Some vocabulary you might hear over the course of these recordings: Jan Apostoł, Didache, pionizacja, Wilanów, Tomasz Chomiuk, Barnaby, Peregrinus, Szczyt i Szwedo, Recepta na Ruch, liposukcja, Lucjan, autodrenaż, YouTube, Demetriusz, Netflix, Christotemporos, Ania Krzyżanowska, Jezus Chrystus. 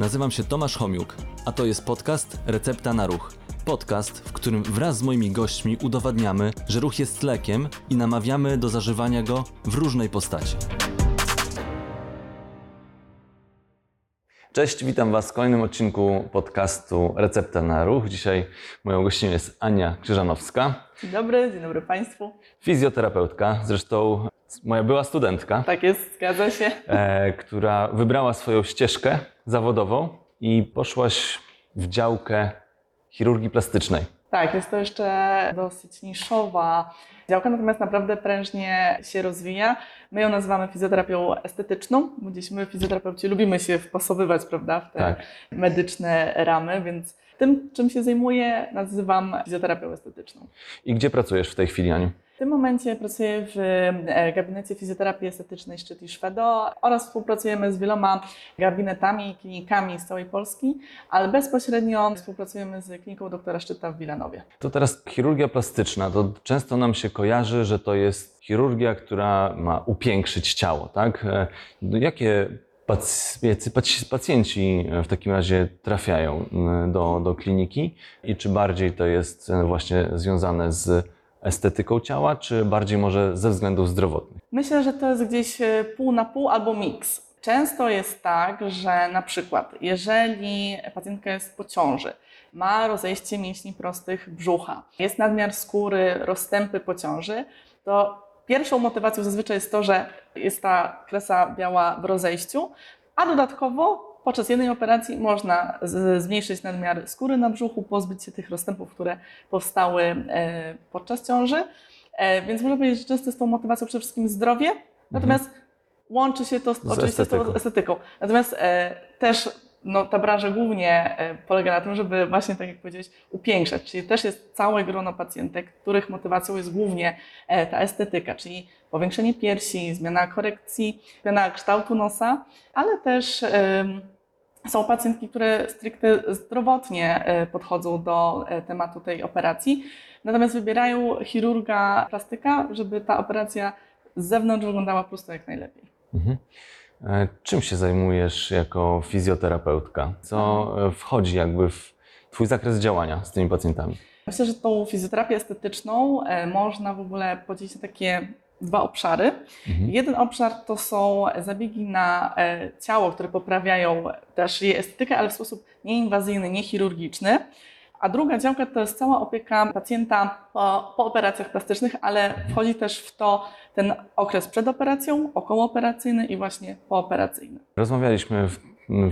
Nazywam się Tomasz Chomiuk, a to jest podcast Recepta na Ruch. Podcast, w którym wraz z moimi gośćmi udowadniamy, że ruch jest lekiem i namawiamy do zażywania go w różnej postaci. Cześć, witam Was w kolejnym odcinku podcastu Recepta na Ruch. Dzisiaj moją gościnią jest Ania Krzyżanowska. Dzień dobry Państwu. Fizjoterapeutka, zresztą moja była studentka. Tak jest, zgadza się. Która wybrała swoją ścieżkę zawodową i poszłaś w działkę chirurgii plastycznej. Tak, jest to jeszcze dosyć niszowa działka, natomiast naprawdę prężnie się rozwija. My ją nazywamy fizjoterapią estetyczną, bo dziś my, fizjoterapeuci, lubimy się wpasowywać, prawda, w te medyczne ramy, więc tym, czym się zajmuję, nazywam fizjoterapią estetyczną. I gdzie pracujesz w tej chwili, Aniu? W tym momencie pracuję w gabinecie fizjoterapii estetycznej Szczyt i Szwedo oraz współpracujemy z wieloma gabinetami i klinikami z całej Polski, ale bezpośrednio współpracujemy z kliniką doktora Szczyta w Wilanowie. To teraz chirurgia plastyczna, to często nam się kojarzy, że to jest chirurgia, która ma upiększyć ciało, tak? Jakie pacjenci w takim razie trafiają do kliniki i czy bardziej to jest właśnie związane z estetyką ciała, czy bardziej może ze względów zdrowotnych? Myślę, że to jest gdzieś pół na pół albo miks. Często jest tak, że na przykład jeżeli pacjentka jest po ciąży, ma rozejście mięśni prostych brzucha, jest nadmiar skóry, rozstępy po ciąży, to pierwszą motywacją zazwyczaj jest to, że jest ta kresa biała w rozejściu, a dodatkowo podczas jednej operacji można zmniejszyć nadmiar skóry na brzuchu, pozbyć się tych rozstępów, które powstały podczas ciąży. Więc można powiedzieć, że często z tą motywacją przede wszystkim zdrowie, natomiast łączy się to oczywiście z estetyką. Natomiast też ta branża głównie polega na tym, żeby właśnie, tak jak powiedziałeś, upiększać. Czyli też jest całe grono pacjentek, których motywacją jest głównie ta estetyka, czyli powiększenie piersi, zmiana korekcji, zmiana kształtu nosa, ale też są pacjentki, które stricte zdrowotnie podchodzą do tematu tej operacji. Natomiast wybierają chirurga plastyka, żeby ta operacja z zewnątrz wyglądała prosto jak najlepiej. Mhm. Czym się zajmujesz jako fizjoterapeutka? Co wchodzi jakby w Twój zakres działania z tymi pacjentami? Myślę, że tą fizjoterapię estetyczną można w ogóle podzielić na takie dwa obszary. Mhm. Jeden obszar to są zabiegi na ciało, które poprawiają też jej estetykę, ale w sposób nieinwazyjny, niechirurgiczny. A druga działka to jest cała opieka pacjenta po operacjach plastycznych, ale wchodzi też w to ten okres przed operacją, okołooperacyjny i właśnie pooperacyjny. Rozmawialiśmy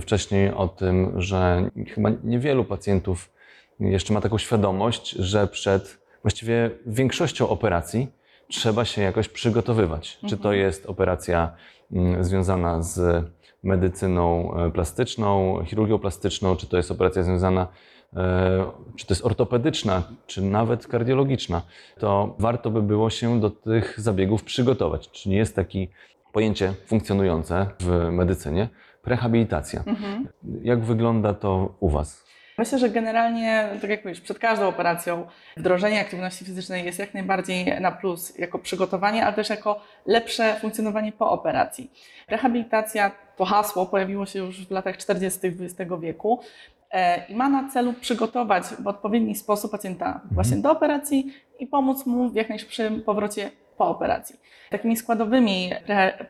wcześniej o tym, że chyba niewielu pacjentów jeszcze ma taką świadomość, że przed właściwie większością operacji trzeba się jakoś przygotowywać. Mhm. Czy to jest operacja związana z medycyną plastyczną, chirurgią plastyczną, czy to jest operacja związana, czy to jest ortopedyczna, czy nawet kardiologiczna, to warto by było się do tych zabiegów przygotować. Czyli jest takie pojęcie funkcjonujące w medycynie, rehabilitacja. Mhm. Jak wygląda to u Was? Myślę, że generalnie, tak jak mówisz, przed każdą operacją wdrożenie aktywności fizycznej jest jak najbardziej na plus jako przygotowanie, ale też jako lepsze funkcjonowanie po operacji. Rehabilitacja to hasło pojawiło się już w latach 40. XX wieku i ma na celu przygotować w odpowiedni sposób pacjenta właśnie do operacji i pomóc mu w jak najszybszym powrocie po operacji. Takimi składowymi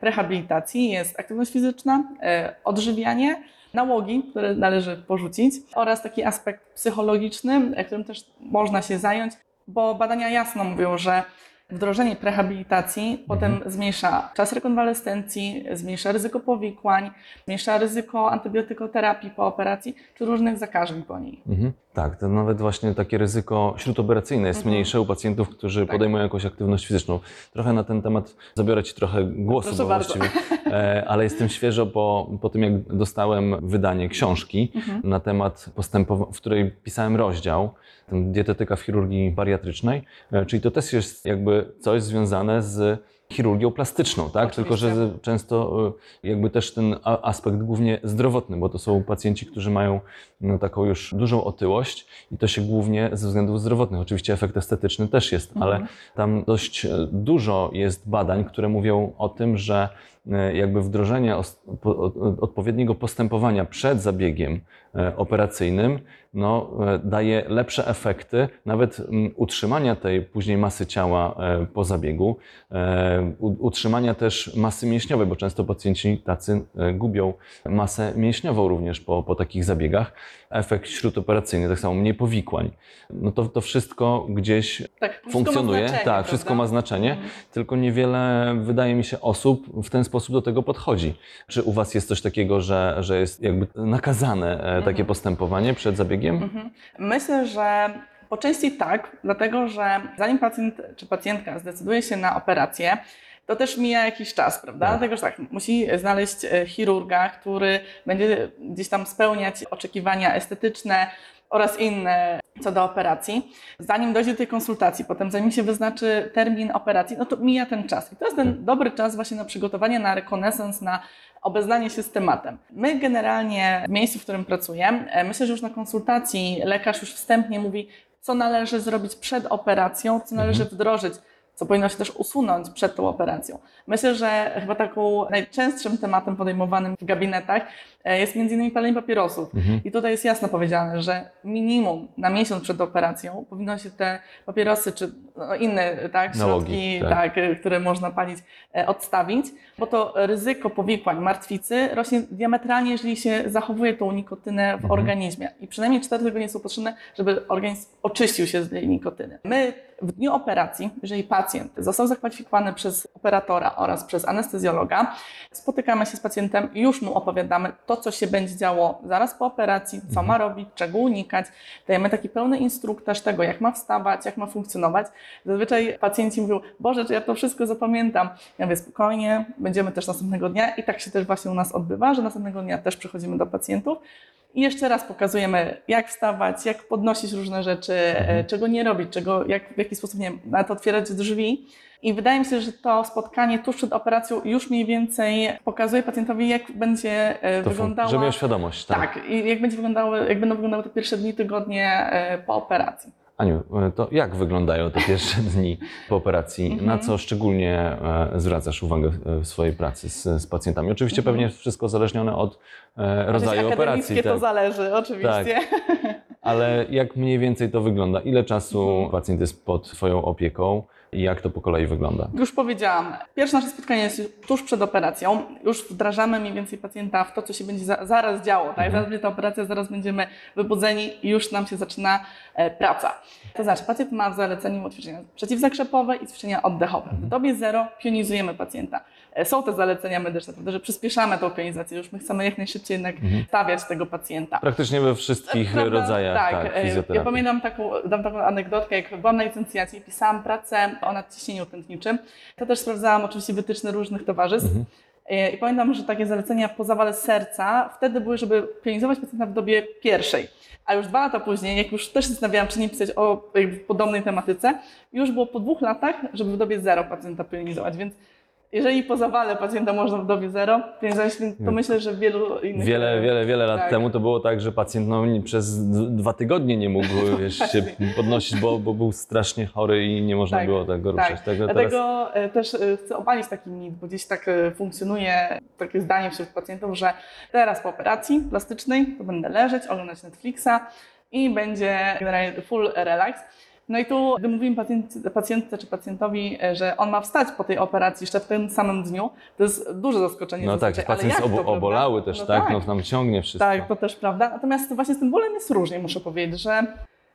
rehabilitacji jest aktywność fizyczna, odżywianie, nałogi, które należy porzucić oraz taki aspekt psychologiczny, którym też można się zająć, bo badania jasno mówią, że wdrożenie rehabilitacji potem zmniejsza czas rekonwalescencji, zmniejsza ryzyko powikłań, zmniejsza ryzyko antybiotykoterapii po operacji czy różnych zakażeń po niej. Mhm. Tak, to nawet właśnie takie ryzyko śródoperacyjne jest mniejsze u pacjentów, którzy podejmują jakąś aktywność fizyczną. Trochę na ten temat zabiorę Ci trochę głosu, bo właściwie, ale jestem świeżo po tym, jak dostałem wydanie książki na temat postępowania, w której pisałem rozdział dietetyka w chirurgii bariatrycznej, czyli to też jest jakby coś związane z chirurgią plastyczną, tak? Oczywiście. Tylko że często jakby też ten aspekt głównie zdrowotny, bo to są pacjenci, którzy mają taką już dużą otyłość i to się głównie ze względów zdrowotnych. Oczywiście efekt estetyczny też jest, ale tam dość dużo jest badań, które mówią o tym, że jakby wdrożenia odpowiedniego postępowania przed zabiegiem operacyjnym no, daje lepsze efekty, nawet utrzymania tej później masy ciała po zabiegu, utrzymania też masy mięśniowej, bo często pacjenci tacy gubią masę mięśniową również po takich zabiegach. Efekt śródoperacyjny, tak samo mniej powikłań. No to wszystko gdzieś funkcjonuje. Tak, wszystko ma znaczenie, tylko niewiele, wydaje mi się, osób w ten sposób do tego podchodzi. Czy u was jest coś takiego, że jest jakby nakazane takie postępowanie przed zabiegiem? Myślę, że po części tak, dlatego że zanim pacjent czy pacjentka zdecyduje się na operację, to też mija jakiś czas, prawda? Tak. Dlatego, że tak, musi znaleźć chirurga, który będzie gdzieś tam spełniać oczekiwania estetyczne oraz inne co do operacji. Zanim dojdzie do tej konsultacji, potem zanim się wyznaczy termin operacji, no to mija ten czas. I to jest ten dobry czas właśnie na przygotowanie, na rekonesans, na obeznanie się z tematem. My generalnie w miejscu, w którym pracuję, myślę, że już na konsultacji lekarz już wstępnie mówi, co należy zrobić przed operacją, co należy wdrożyć, co powinno się też usunąć przed tą operacją. Myślę, że chyba taką najczęstszym tematem podejmowanym w gabinetach jest m.in. palenie papierosów. I tutaj jest jasno powiedziane, że minimum na miesiąc przed operacją powinno się te papierosy czy inne środki, tak, które można palić, odstawić, bo to ryzyko powikłań, martwicy rośnie diametralnie, jeżeli się zachowuje tą nikotynę w organizmie. I przynajmniej 4 tygodnie są potrzebne, żeby organizm oczyścił się z tej nikotyny. My w dniu operacji, jeżeli pacjent został zakwalifikowany przez operatora oraz przez anestezjologa, spotykamy się z pacjentem i już mu opowiadamy to, co się będzie działo zaraz po operacji, co ma robić, czego unikać. Dajemy taki pełny instruktaż tego, jak ma wstawać, jak ma funkcjonować. Zazwyczaj pacjenci mówią, Boże, czy ja to wszystko zapamiętam? Ja mówię, spokojnie, będziemy też następnego dnia i tak się też właśnie u nas odbywa, że następnego dnia też przychodzimy do pacjentów. I jeszcze raz pokazujemy, jak wstawać, jak podnosić różne rzeczy, czego nie robić, w jaki sposób nawet otwierać drzwi. I wydaje mi się, że to spotkanie tuż przed operacją już mniej więcej pokazuje pacjentowi, jak będzie wyglądała... Żeby miał świadomość. Tak, i jak będą wyglądały te pierwsze dni, tygodnie po operacji. Aniu, to jak wyglądają te pierwsze dni po operacji? Na co szczególnie zwracasz uwagę w swojej pracy z pacjentami? Oczywiście pewnie wszystko uzależnione od rodzaju operacji. Akademickie to zależy, oczywiście. Tak. Ale jak mniej więcej to wygląda? Ile czasu pacjent jest pod twoją opieką? I jak to po kolei wygląda? Już powiedziałam, pierwsze nasze spotkanie jest tuż przed operacją. Już wdrażamy mniej więcej pacjenta w to, co się będzie zaraz działo. Tak? Zaraz będzie ta operacja, zaraz będziemy wybudzeni i już nam się zaczyna praca. To znaczy, pacjent ma w zaleceniu ćwiczenia przeciwzakrzepowe i ćwiczenia oddechowe. W dobie 0 pionizujemy pacjenta. Są te zalecenia medyczne, prawda, że przyspieszamy tą pionizację. Już my chcemy jak najszybciej jednak stawiać tego pacjenta. Praktycznie we wszystkich rodzajach fizjoterapii. Ja pamiętam dam taką anegdotkę, jak byłam na licencjacji, pisałam pracę o nadciśnieniu tętniczym. To też sprawdzałam oczywiście wytyczne różnych towarzystw. I pamiętam, że takie zalecenia po zawale serca wtedy były, żeby pionizować pacjenta w dobie pierwszej. A już 2 lata później, jak już też zastanawiałam, czy nie pisać o podobnej tematyce, już było po 2 latach, żeby w dobie 0 pacjenta pionizować. Więc jeżeli po zawale pacjenta można w dobie 0, to myślę, że wiele lat temu to było tak, że pacjent przez 2 tygodnie nie mógł się podnosić, bo był strasznie chory i nie można było tego ruszać. Tak. Dlatego teraz... też chcę obalić taki mit, bo gdzieś tak funkcjonuje takie zdanie wśród pacjentów, że teraz po operacji plastycznej to będę leżeć, oglądać Netflixa i będzie generalnie full relax. No i tu, gdy mówimy pacjentce czy pacjentowi, że on ma wstać po tej operacji jeszcze w tym samym dniu, to jest duże zaskoczenie. No tak, pacjent jest obolały też, tak? No nam ciągnie wszystko. Tak, to też prawda. Natomiast właśnie z tym bólem jest różnie, muszę powiedzieć, że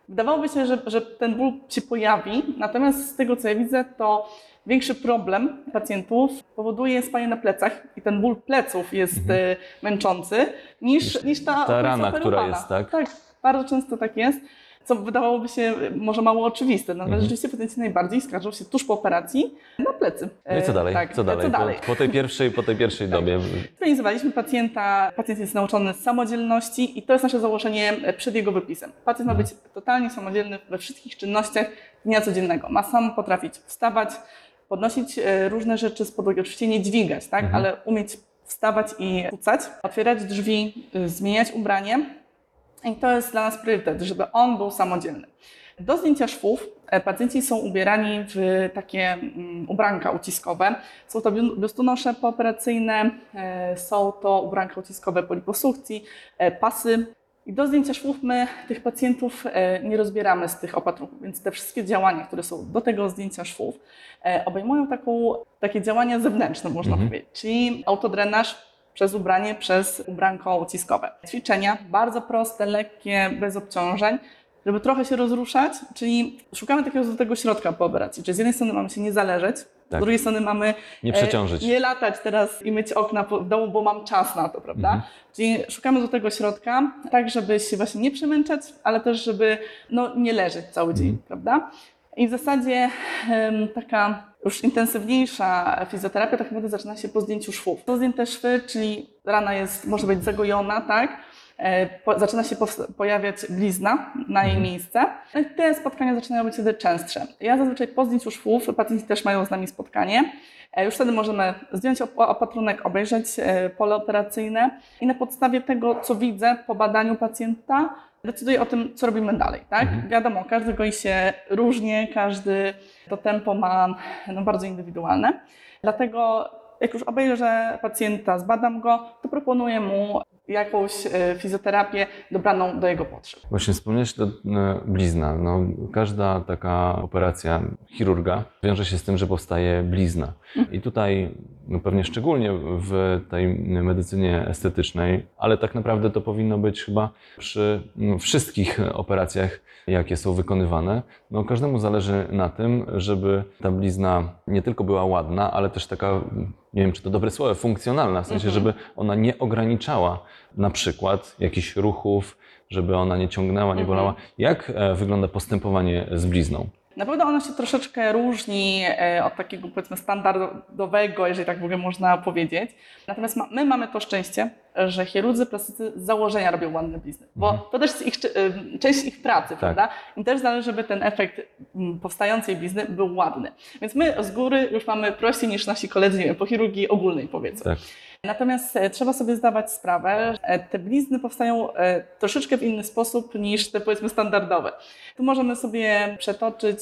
wydawałoby się, że ten ból się pojawi, natomiast z tego, co ja widzę, to większy problem pacjentów powoduje spanie na plecach i ten ból pleców jest męczący niż ta rana, która jest, tak? Tak, bardzo często tak jest. Co wydawałoby się może mało oczywiste, no, ale rzeczywiście pacjenci najbardziej skarżą się tuż po operacji na plecy. No i co dalej? Tak, co dalej? Po tej pierwszej dobie. Spionizowaliśmy pacjenta, pacjent jest nauczony samodzielności i to jest nasze założenie przed jego wypisem. Pacjent ma być totalnie samodzielny we wszystkich czynnościach dnia codziennego. Ma sam potrafić wstawać, podnosić różne rzeczy z podłogi, oczywiście nie dźwigać, tak? Ale umieć wstawać i pucać, otwierać drzwi, zmieniać ubranie. I to jest dla nas priorytet, żeby on był samodzielny. Do zdjęcia szwów Pacjenci są ubierani w takie ubranka uciskowe. Są to biustonosze pooperacyjne, są to ubranka uciskowe po liposukcji, pasy. I do zdjęcia szwów my tych pacjentów nie rozbieramy z tych opatrunków, więc te wszystkie działania, które są do tego zdjęcia szwów, obejmują takie działania zewnętrzne, można powiedzieć, czyli autodrenaż przez ubranie, przez ubranko uciskowe. Ćwiczenia bardzo proste, lekkie, bez obciążeń, żeby trochę się rozruszać, czyli szukamy takiego złotego środka po operacji. Czyli z jednej strony mamy się nie zależeć, tak. Z drugiej strony mamy nie przeciążyć, nie latać teraz i myć okna w domu, bo mam czas na to, prawda? Czyli szukamy złotego środka, tak żeby się właśnie nie przemęczać, ale też żeby nie leżeć cały dzień, prawda? I w zasadzie taka już intensywniejsza fizjoterapia tak naprawdę zaczyna się po zdjęciu szwów. Po zdjęte szwy, czyli rana może być zagojona, tak? Zaczyna się pojawiać blizna na jej miejsce. Te spotkania zaczynają być wtedy częstsze. Ja zazwyczaj po zdjęciu szwów, pacjenci też mają z nami spotkanie. Już wtedy możemy zdjąć opatrunek, obejrzeć pole operacyjne i na podstawie tego, co widzę po badaniu pacjenta, decyduję o tym, co robimy dalej. Tak? Wiadomo, każdy goi się różnie, każdy to tempo ma bardzo indywidualne. Dlatego jak już obejrzę pacjenta, zbadam go, to proponuję mu jakąś fizjoterapię dobraną do jego potrzeb. Właśnie wspomniałeś o blizna. Każda taka operacja chirurga wiąże się z tym, że powstaje blizna. I tutaj pewnie szczególnie w tej medycynie estetycznej, ale tak naprawdę to powinno być chyba przy wszystkich operacjach, jakie są wykonywane. Każdemu zależy na tym, żeby ta blizna nie tylko była ładna, ale też taka, nie wiem, czy to dobre słowo, funkcjonalna, w sensie, żeby ona nie ograniczała na przykład jakichś ruchów, żeby ona nie ciągnęła, nie bolała. Jak wygląda postępowanie z blizną? Na pewno ona się troszeczkę różni od takiego, powiedzmy, standardowego, jeżeli tak w ogóle można powiedzieć. Natomiast my mamy to szczęście, że chirurdzy plastycy z założenia robią ładne blizny, bo to też jest część ich pracy, tak, prawda? Im też zależy, żeby ten efekt powstającej blizny był ładny. Więc my z góry już mamy prościej niż nasi koledzy, nie wiem, po chirurgii ogólnej, powiedzmy. Tak. Natomiast trzeba sobie zdawać sprawę, że te blizny powstają troszeczkę w inny sposób niż te, powiedzmy, standardowe. Tu możemy sobie przetoczyć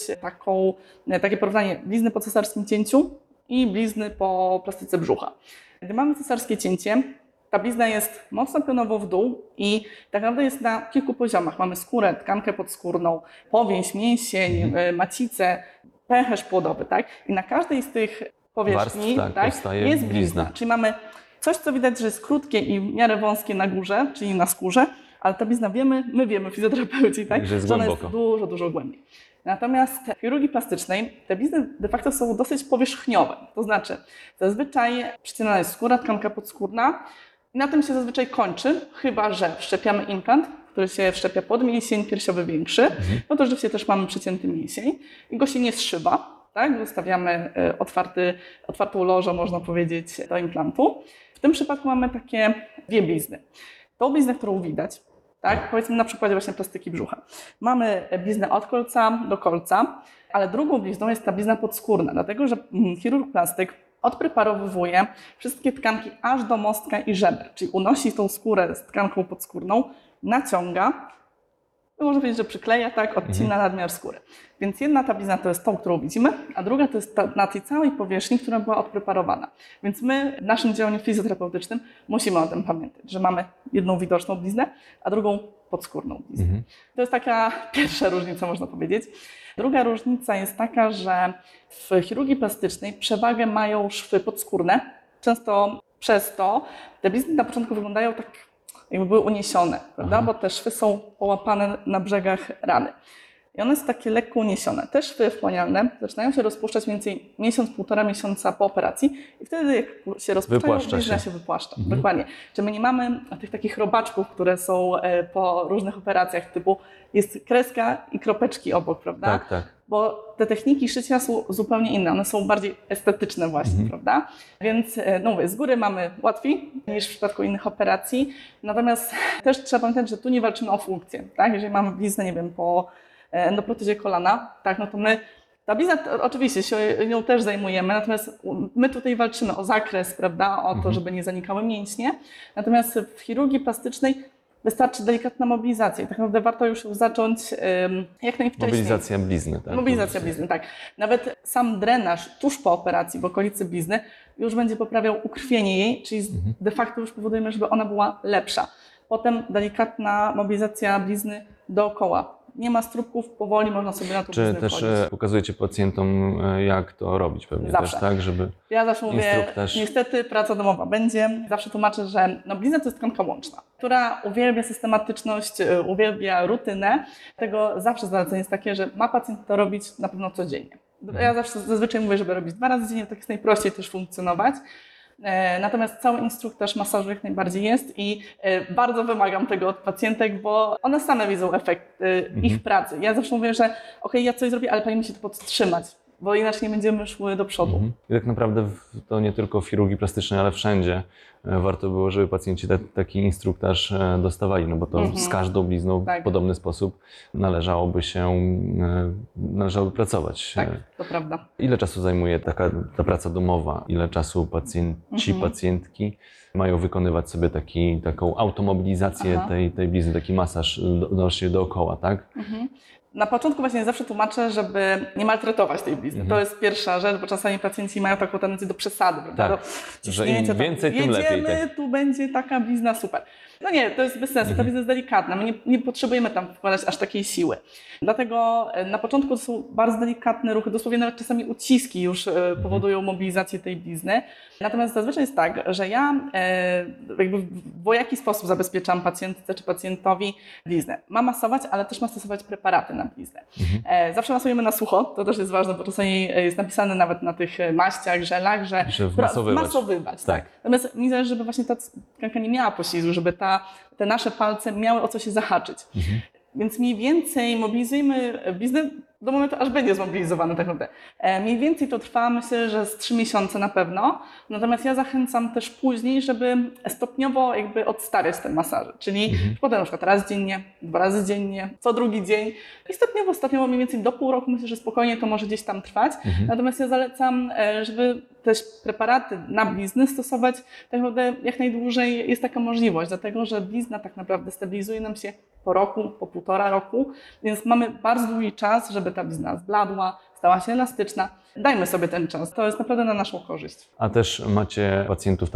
takie porównanie blizny po cesarskim cięciu i blizny po plastyce brzucha. Gdy mamy cesarskie cięcie, ta blizna jest mocno pionowo w dół i tak naprawdę jest na kilku poziomach. Mamy skórę, tkankę podskórną, powięź, mięsień, macicę, pęcherz płodowy, tak? I na każdej z tych powierzchni warstw, jest blizna. Czyli mamy coś, co widać, że jest krótkie i w miarę wąskie na górze, czyli na skórze, ale ta blizna my wiemy, fizjoterapeuci, tak? Że ona jest dużo, dużo głębiej. Natomiast w chirurgii plastycznej te blizny de facto są dosyć powierzchniowe. To znaczy zazwyczaj przycinana jest skóra, tkanka podskórna i na tym się zazwyczaj kończy, chyba że wszczepiamy implant, który się wszczepia pod mięsień piersiowy większy, to rzeczywiście też mamy przycięty mięsień i go się nie zszyba. Tak, zostawiamy otwartą lożę, można powiedzieć, do implantu. W tym przypadku mamy takie dwie blizny. Tą bliznę, którą widać, tak, powiedzmy na przykładzie właśnie plastyki brzucha. Mamy bliznę od kolca do kolca, ale drugą blizną jest ta blizna podskórna, dlatego że chirurg plastyk odpreparowuje wszystkie tkanki aż do mostka i żeber, czyli unosi tą skórę z tkanką podskórną, naciąga, można powiedzieć, że przykleja, tak, odcina nadmiar skóry. Więc jedna ta blizna to jest tą, którą widzimy, a druga to jest na tej całej powierzchni, która była odpreparowana. Więc my w naszym działaniu fizjoterapeutycznym musimy o tym pamiętać, że mamy jedną widoczną bliznę, a drugą podskórną bliznę. To jest taka pierwsza różnica, można powiedzieć. Druga różnica jest taka, że w chirurgii plastycznej przewagę mają szwy podskórne. Często przez to te blizny na początku wyglądają tak, jakby były uniesione, prawda? Bo te szwy są połapane na brzegach rany. I one są takie lekko uniesione. Te szwy wchłanialne zaczynają się rozpuszczać mniej więcej miesiąc, półtora miesiąca po operacji i wtedy jak się rozpuszczają, blizna się wypłaszcza. Dokładnie. Czyli my nie mamy tych takich robaczków, które są po różnych operacjach, typu jest kreska i kropeczki obok, prawda? Tak, tak. Bo te techniki szycia są zupełnie inne, one są bardziej estetyczne właśnie, prawda? Więc mówię, z góry mamy łatwiej niż w przypadku innych operacji, natomiast też trzeba pamiętać, że tu nie walczymy o funkcję, tak? Jeżeli mamy bliznę, nie wiem, po endoprotezie kolana, tak, to my, ta blizna oczywiście się nią też zajmujemy, natomiast my tutaj walczymy o zakres, prawda, o to, żeby nie zanikały mięśnie, natomiast w chirurgii plastycznej wystarczy delikatna mobilizacja. I tak naprawdę warto już zacząć jak najwcześniej. Mobilizacja blizny, tak? Mobilizacja blizny, tak. Nawet sam drenaż tuż po operacji w okolicy blizny już będzie poprawiał ukrwienie jej, czyli de facto już powodujemy, żeby ona była lepsza. Potem delikatna mobilizacja blizny dookoła. Nie ma strupków, powoli można sobie na to bliznę wchodzić. Czy też pokazujecie pacjentom, jak to robić pewnie zawsze. Też, tak? Żeby ja zawsze mówię, niestety praca domowa będzie. Zawsze tłumaczę, że blizna to jest tkanka łączna, która uwielbia systematyczność, uwielbia rutynę. Dlatego zawsze zalecenie jest takie, że ma pacjent to robić na pewno codziennie. Ja zawsze zazwyczaj mówię, żeby robić 2 razy dziennie, tak jest najprościej też funkcjonować. Natomiast cały instruktaż masażu jak najbardziej jest i bardzo wymagam tego od pacjentek, bo one same widzą efekt ich pracy. Ja zawsze mówię, że okej, ja coś zrobię, ale pani musi to podtrzymać, bo inaczej nie będziemy szły do przodu. I tak naprawdę to nie tylko w chirurgii plastycznej, ale wszędzie warto było, żeby pacjenci taki instruktaż dostawali, no bo to z każdą blizną w podobny sposób należałoby pracować. Tak, to prawda. Ile czasu zajmuje ta praca domowa? Ile czasu pacjentki mają wykonywać sobie taką automobilizację tej blizny, taki masaż dookoła, tak? Na początku właśnie zawsze tłumaczę, żeby nie maltretować tej blizny. To jest pierwsza rzecz, bo czasami pacjenci mają taką tendencję do przesady. Tak, prawda? Że im więcej, tym lepiej. Jedziemy, tu będzie taka blizna, super. No nie, to jest bez sensu, ta blizna jest delikatna. My nie potrzebujemy tam wkładać aż takiej siły. Dlatego na początku to są bardzo delikatne ruchy, dosłownie nawet czasami uciski już powodują mobilizację tej blizny. Natomiast zazwyczaj jest tak, że ja w jaki sposób zabezpieczam pacjentce czy pacjentowi bliznę. Ma masować, ale też ma stosować preparaty na bliznę. Zawsze masujemy na sucho, to też jest ważne, bo czasami jest napisane nawet na tych maściach, żelach, że masowywać. Tak. Natomiast mi zależy, żeby właśnie ta tkanka nie miała poślizgu, żeby te nasze palce miały o co się zahaczyć. Więc mniej więcej mobilizujmy bliznę do momentu, aż będzie zmobilizowana tak naprawdę. Mniej więcej to trwa, myślę, że z 3 miesiące na pewno. Natomiast ja zachęcam też później, żeby stopniowo odstawiać te masaże. Czyli potem na przykład raz dziennie, 2 razy dziennie, co drugi dzień. I stopniowo mniej więcej do pół roku, myślę, że spokojnie to może gdzieś tam trwać. Natomiast ja zalecam, żeby też preparaty na blizny stosować tak naprawdę jak najdłużej jest taka możliwość, dlatego że blizna tak naprawdę stabilizuje nam się po roku, po 1,5 roku, więc mamy bardzo długi czas, żeby ta blizna zbladła, stała się elastyczna. Dajmy sobie ten czas, to jest naprawdę na naszą korzyść. A też macie pacjentów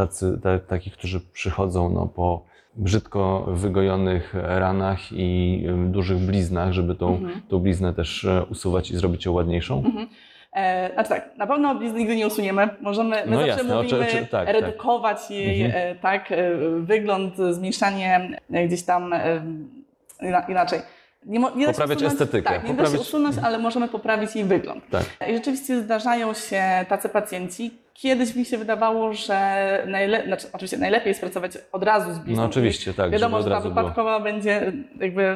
takich, którzy przychodzą po brzydko wygojonych ranach i dużych bliznach, żeby tą bliznę też usuwać i zrobić ją ładniejszą? Znaczy tak, na pewno blizny nigdy nie usuniemy. My zawsze jasne, mówimy redukować jej wygląd, zmniejszanie gdzieś tam inaczej. Nie da się poprawiać estetykę. Tak, nie da się usunąć, ale możemy poprawić jej wygląd. Tak. I rzeczywiście zdarzają się tacy pacjenci. Kiedyś mi się wydawało, że oczywiście najlepiej jest pracować od razu z blizną. No oczywiście, tak. Wiadomo, że ta wypadkowa będzie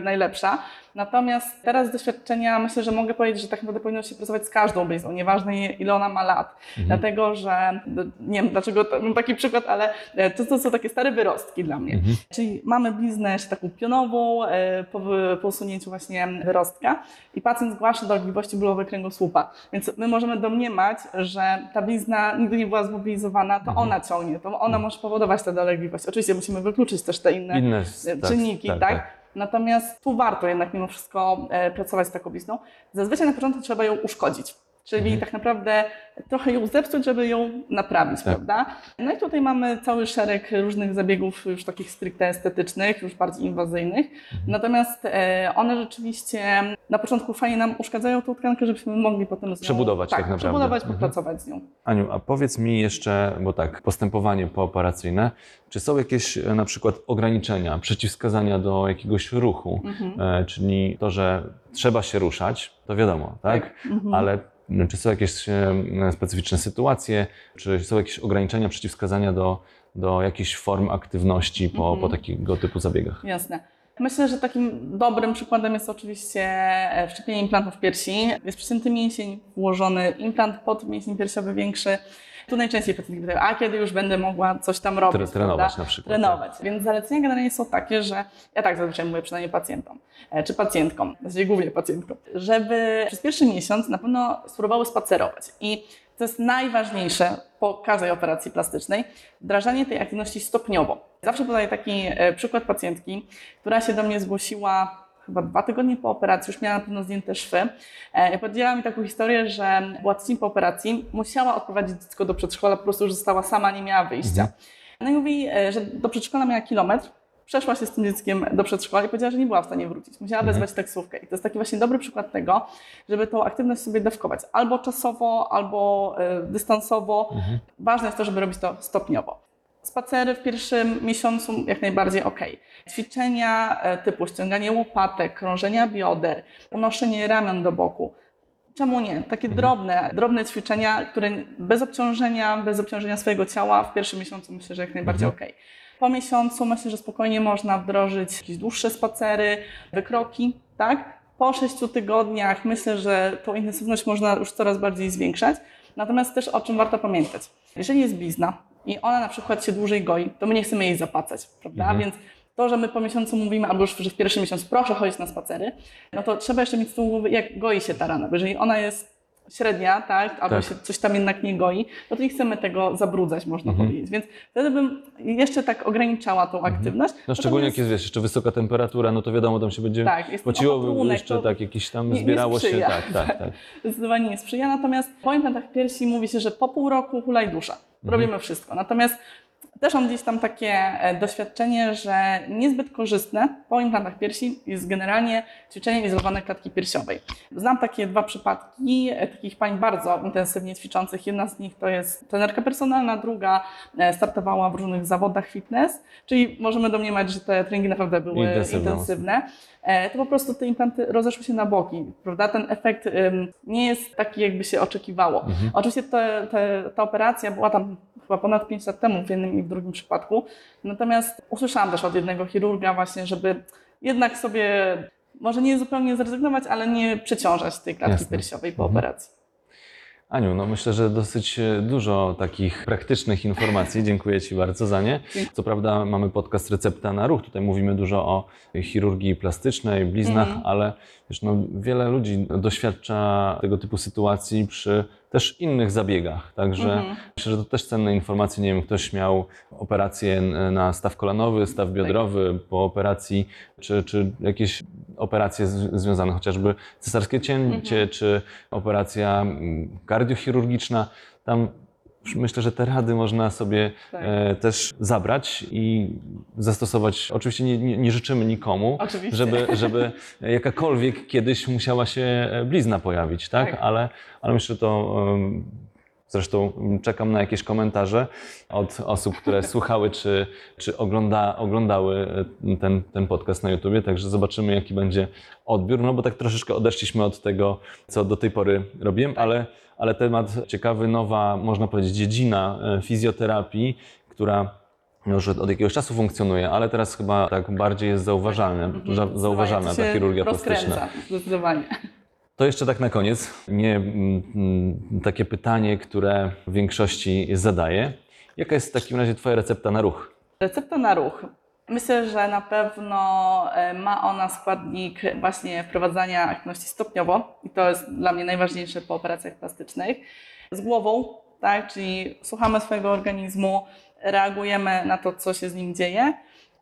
najlepsza. Natomiast teraz z doświadczenia myślę, że mogę powiedzieć, że tak naprawdę powinno się pracować z każdą blizną, nieważne ile ona ma lat. Dlatego, że nie wiem dlaczego, mam taki przykład, ale to są takie stare wyrostki dla mnie. Czyli mamy bliznę jeszcze taką pionową po usunięciu właśnie wyrostka i pacjent zgłasza dolegliwości bólowe kręgosłupa. Więc my możemy domniemać, że ta blizna nigdy nie była zmobilizowana, to ona ciągnie, to ona może powodować tę dolegliwość. Oczywiście musimy wykluczyć też te inne czynniki, tak? Natomiast tu warto jednak mimo wszystko pracować z taką blizną. Zazwyczaj na początku trzeba ją uszkodzić, czyli tak naprawdę trochę ją zepsuć, żeby ją naprawić, prawda? No i tutaj mamy cały szereg różnych zabiegów już takich stricte estetycznych, już bardziej inwazyjnych. Natomiast one rzeczywiście na początku fajnie nam uszkadzają tą tkankę, żebyśmy mogli potem z nią przebudować, popracować z nią. Aniu, a powiedz mi jeszcze, bo postępowanie pooperacyjne, czy są jakieś na przykład ograniczenia, przeciwwskazania do jakiegoś ruchu? Czyli to, że trzeba się ruszać, to wiadomo, ale czy są jakieś specyficzne sytuacje, czy są jakieś ograniczenia, przeciwwskazania do jakichś form aktywności po takiego typu zabiegach? Jasne. Myślę, że takim dobrym przykładem jest oczywiście wszczepienie implantów piersi. Jest przycięty mięsień, włożony implant pod mięsień piersiowy większy. Tu najczęściej pacjentki pytają, a kiedy już będę mogła coś tam robić? Trenować na przykład. Więc zalecenia generalnie są takie, że ja tak zazwyczaj mówię przynajmniej pacjentom, czy pacjentkom, głównie pacjentkom, żeby przez pierwszy miesiąc na pewno spróbowały spacerować. I to jest najważniejsze po każdej operacji plastycznej, wdrażanie tej aktywności stopniowo. Zawsze podaję taki przykład pacjentki, która się do mnie zgłosiła chyba 2 tygodnie po operacji, już miała na pewno zdjęte szwy. Podzieliła mi taką historię, że była tydzień po operacji, musiała odprowadzić dziecko do przedszkola, po prostu już została sama, nie miała wyjścia. No i mówi, że do przedszkola miała kilometr, przeszła się z tym dzieckiem do przedszkola i powiedziała, że nie była w stanie wrócić. Musiała wezwać taksówkę. I to jest taki właśnie dobry przykład tego, żeby tą aktywność sobie dawkować. Albo czasowo, albo dystansowo. Ważne jest to, żeby robić to stopniowo. Spacery w pierwszym miesiącu jak najbardziej okej. Ćwiczenia typu ściąganie łopatek, krążenia bioder, unoszenie ramion do boku. Czemu nie? Takie drobne ćwiczenia, które bez obciążenia swojego ciała w pierwszym miesiącu myślę, że jak najbardziej okej. Po miesiącu myślę, że spokojnie można wdrożyć jakieś dłuższe spacery, wykroki, tak? Po 6 tygodniach myślę, że tą intensywność można już coraz bardziej zwiększać. Natomiast też o czym warto pamiętać. Jeżeli jest blizna i ona na przykład się dłużej goi, to my nie chcemy jej zapacać, prawda? Więc to, że my po miesiącu mówimy, albo już w pierwszy miesiąc proszę chodzić na spacery, no to trzeba jeszcze mieć z tyłu głowy, jak goi się ta rana. Bo jeżeli ona jest średnia, tak, albo się coś tam jednak nie goi, no to nie chcemy tego zabrudzać, można powiedzieć. Więc wtedy bym jeszcze tak ograniczała tą aktywność. No szczególnie jak jest jeszcze wysoka temperatura, no to wiadomo, tam się będzie pociło, jeszcze tak jakieś tam zbierało się. Tak. Zdecydowanie nie sprzyja. Natomiast po implantach piersi mówi się, że po pół roku hulaj dusza. Robimy wszystko. Natomiast też mam gdzieś tam takie doświadczenie, że niezbyt korzystne po implantach piersi jest generalnie ćwiczenie izolowane klatki piersiowej. Znam takie 2 przypadki takich pań bardzo intensywnie ćwiczących. Jedna z nich to jest trenerka personalna, druga startowała w różnych zawodach fitness, czyli możemy domniemać, że te treningi naprawdę były intensywne. To po prostu te implanty rozeszły się na boki, prawda? Ten efekt nie jest taki, jakby się oczekiwało. Oczywiście ta operacja była tam chyba ponad 5 lat temu w jednym i w drugim przypadku. Natomiast usłyszałam też od jednego chirurga właśnie, żeby jednak sobie może nie zupełnie zrezygnować, ale nie przeciążać tej klatki piersiowej po operacji. Aniu, no myślę, że dosyć dużo takich praktycznych informacji. Dziękuję Ci bardzo za nie. Co prawda mamy podcast Recepta na Ruch. Tutaj mówimy dużo o chirurgii plastycznej, bliznach, ale wiesz, no, wiele ludzi doświadcza tego typu sytuacji przy też innych zabiegach. Także myślę, że to też cenne informacje. Nie wiem, ktoś miał operację na staw kolanowy, staw biodrowy po operacji, czy jakieś operacje związane chociażby cesarskie cięcie, czy operacja kardiochirurgiczna. Tam myślę, że te rady można sobie też zabrać i zastosować. Oczywiście nie życzymy nikomu, żeby jakakolwiek kiedyś musiała się blizna pojawić, tak? Ale myślę, że to... Zresztą czekam na jakieś komentarze od osób, które słuchały czy oglądały ten podcast na YouTubie, także zobaczymy, jaki będzie odbiór, no bo tak troszeczkę odeszliśmy od tego, co do tej pory robiłem, ale temat ciekawy, nowa, można powiedzieć, dziedzina fizjoterapii, która już od jakiegoś czasu funkcjonuje, ale teraz chyba tak bardziej jest zauważalna ta chirurgia plastyczna. Zdecydowanie. To jeszcze tak na koniec, takie pytanie, które w większości zadaję. Jaka jest w takim razie Twoja recepta na ruch? Recepta na ruch. Myślę, że na pewno ma ona składnik właśnie wprowadzania aktywności stopniowo i to jest dla mnie najważniejsze po operacjach plastycznych. Z głową, tak, czyli słuchamy swojego organizmu, reagujemy na to, co się z nim dzieje,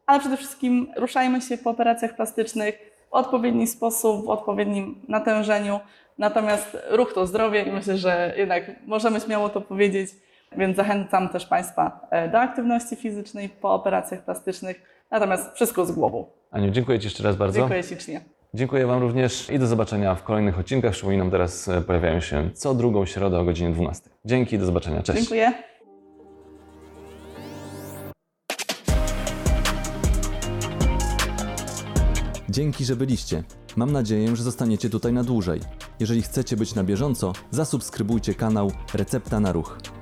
ale przede wszystkim ruszajmy się po operacjach plastycznych, w odpowiedni sposób, w odpowiednim natężeniu. Natomiast ruch to zdrowie i myślę, że jednak możemy śmiało to powiedzieć, więc zachęcam też Państwa do aktywności fizycznej po operacjach plastycznych. Natomiast wszystko z głową. Aniu, dziękuję Ci jeszcze raz bardzo. Dziękuję ślicznie. Dziękuję Wam również i do zobaczenia w kolejnych odcinkach. Przypominam, teraz pojawiają się co drugą środę o godzinie 12. Dzięki, do zobaczenia. Cześć. Dziękuję. Dzięki, że byliście. Mam nadzieję, że zostaniecie tutaj na dłużej. Jeżeli chcecie być na bieżąco, zasubskrybujcie kanał Recepta na Ruch.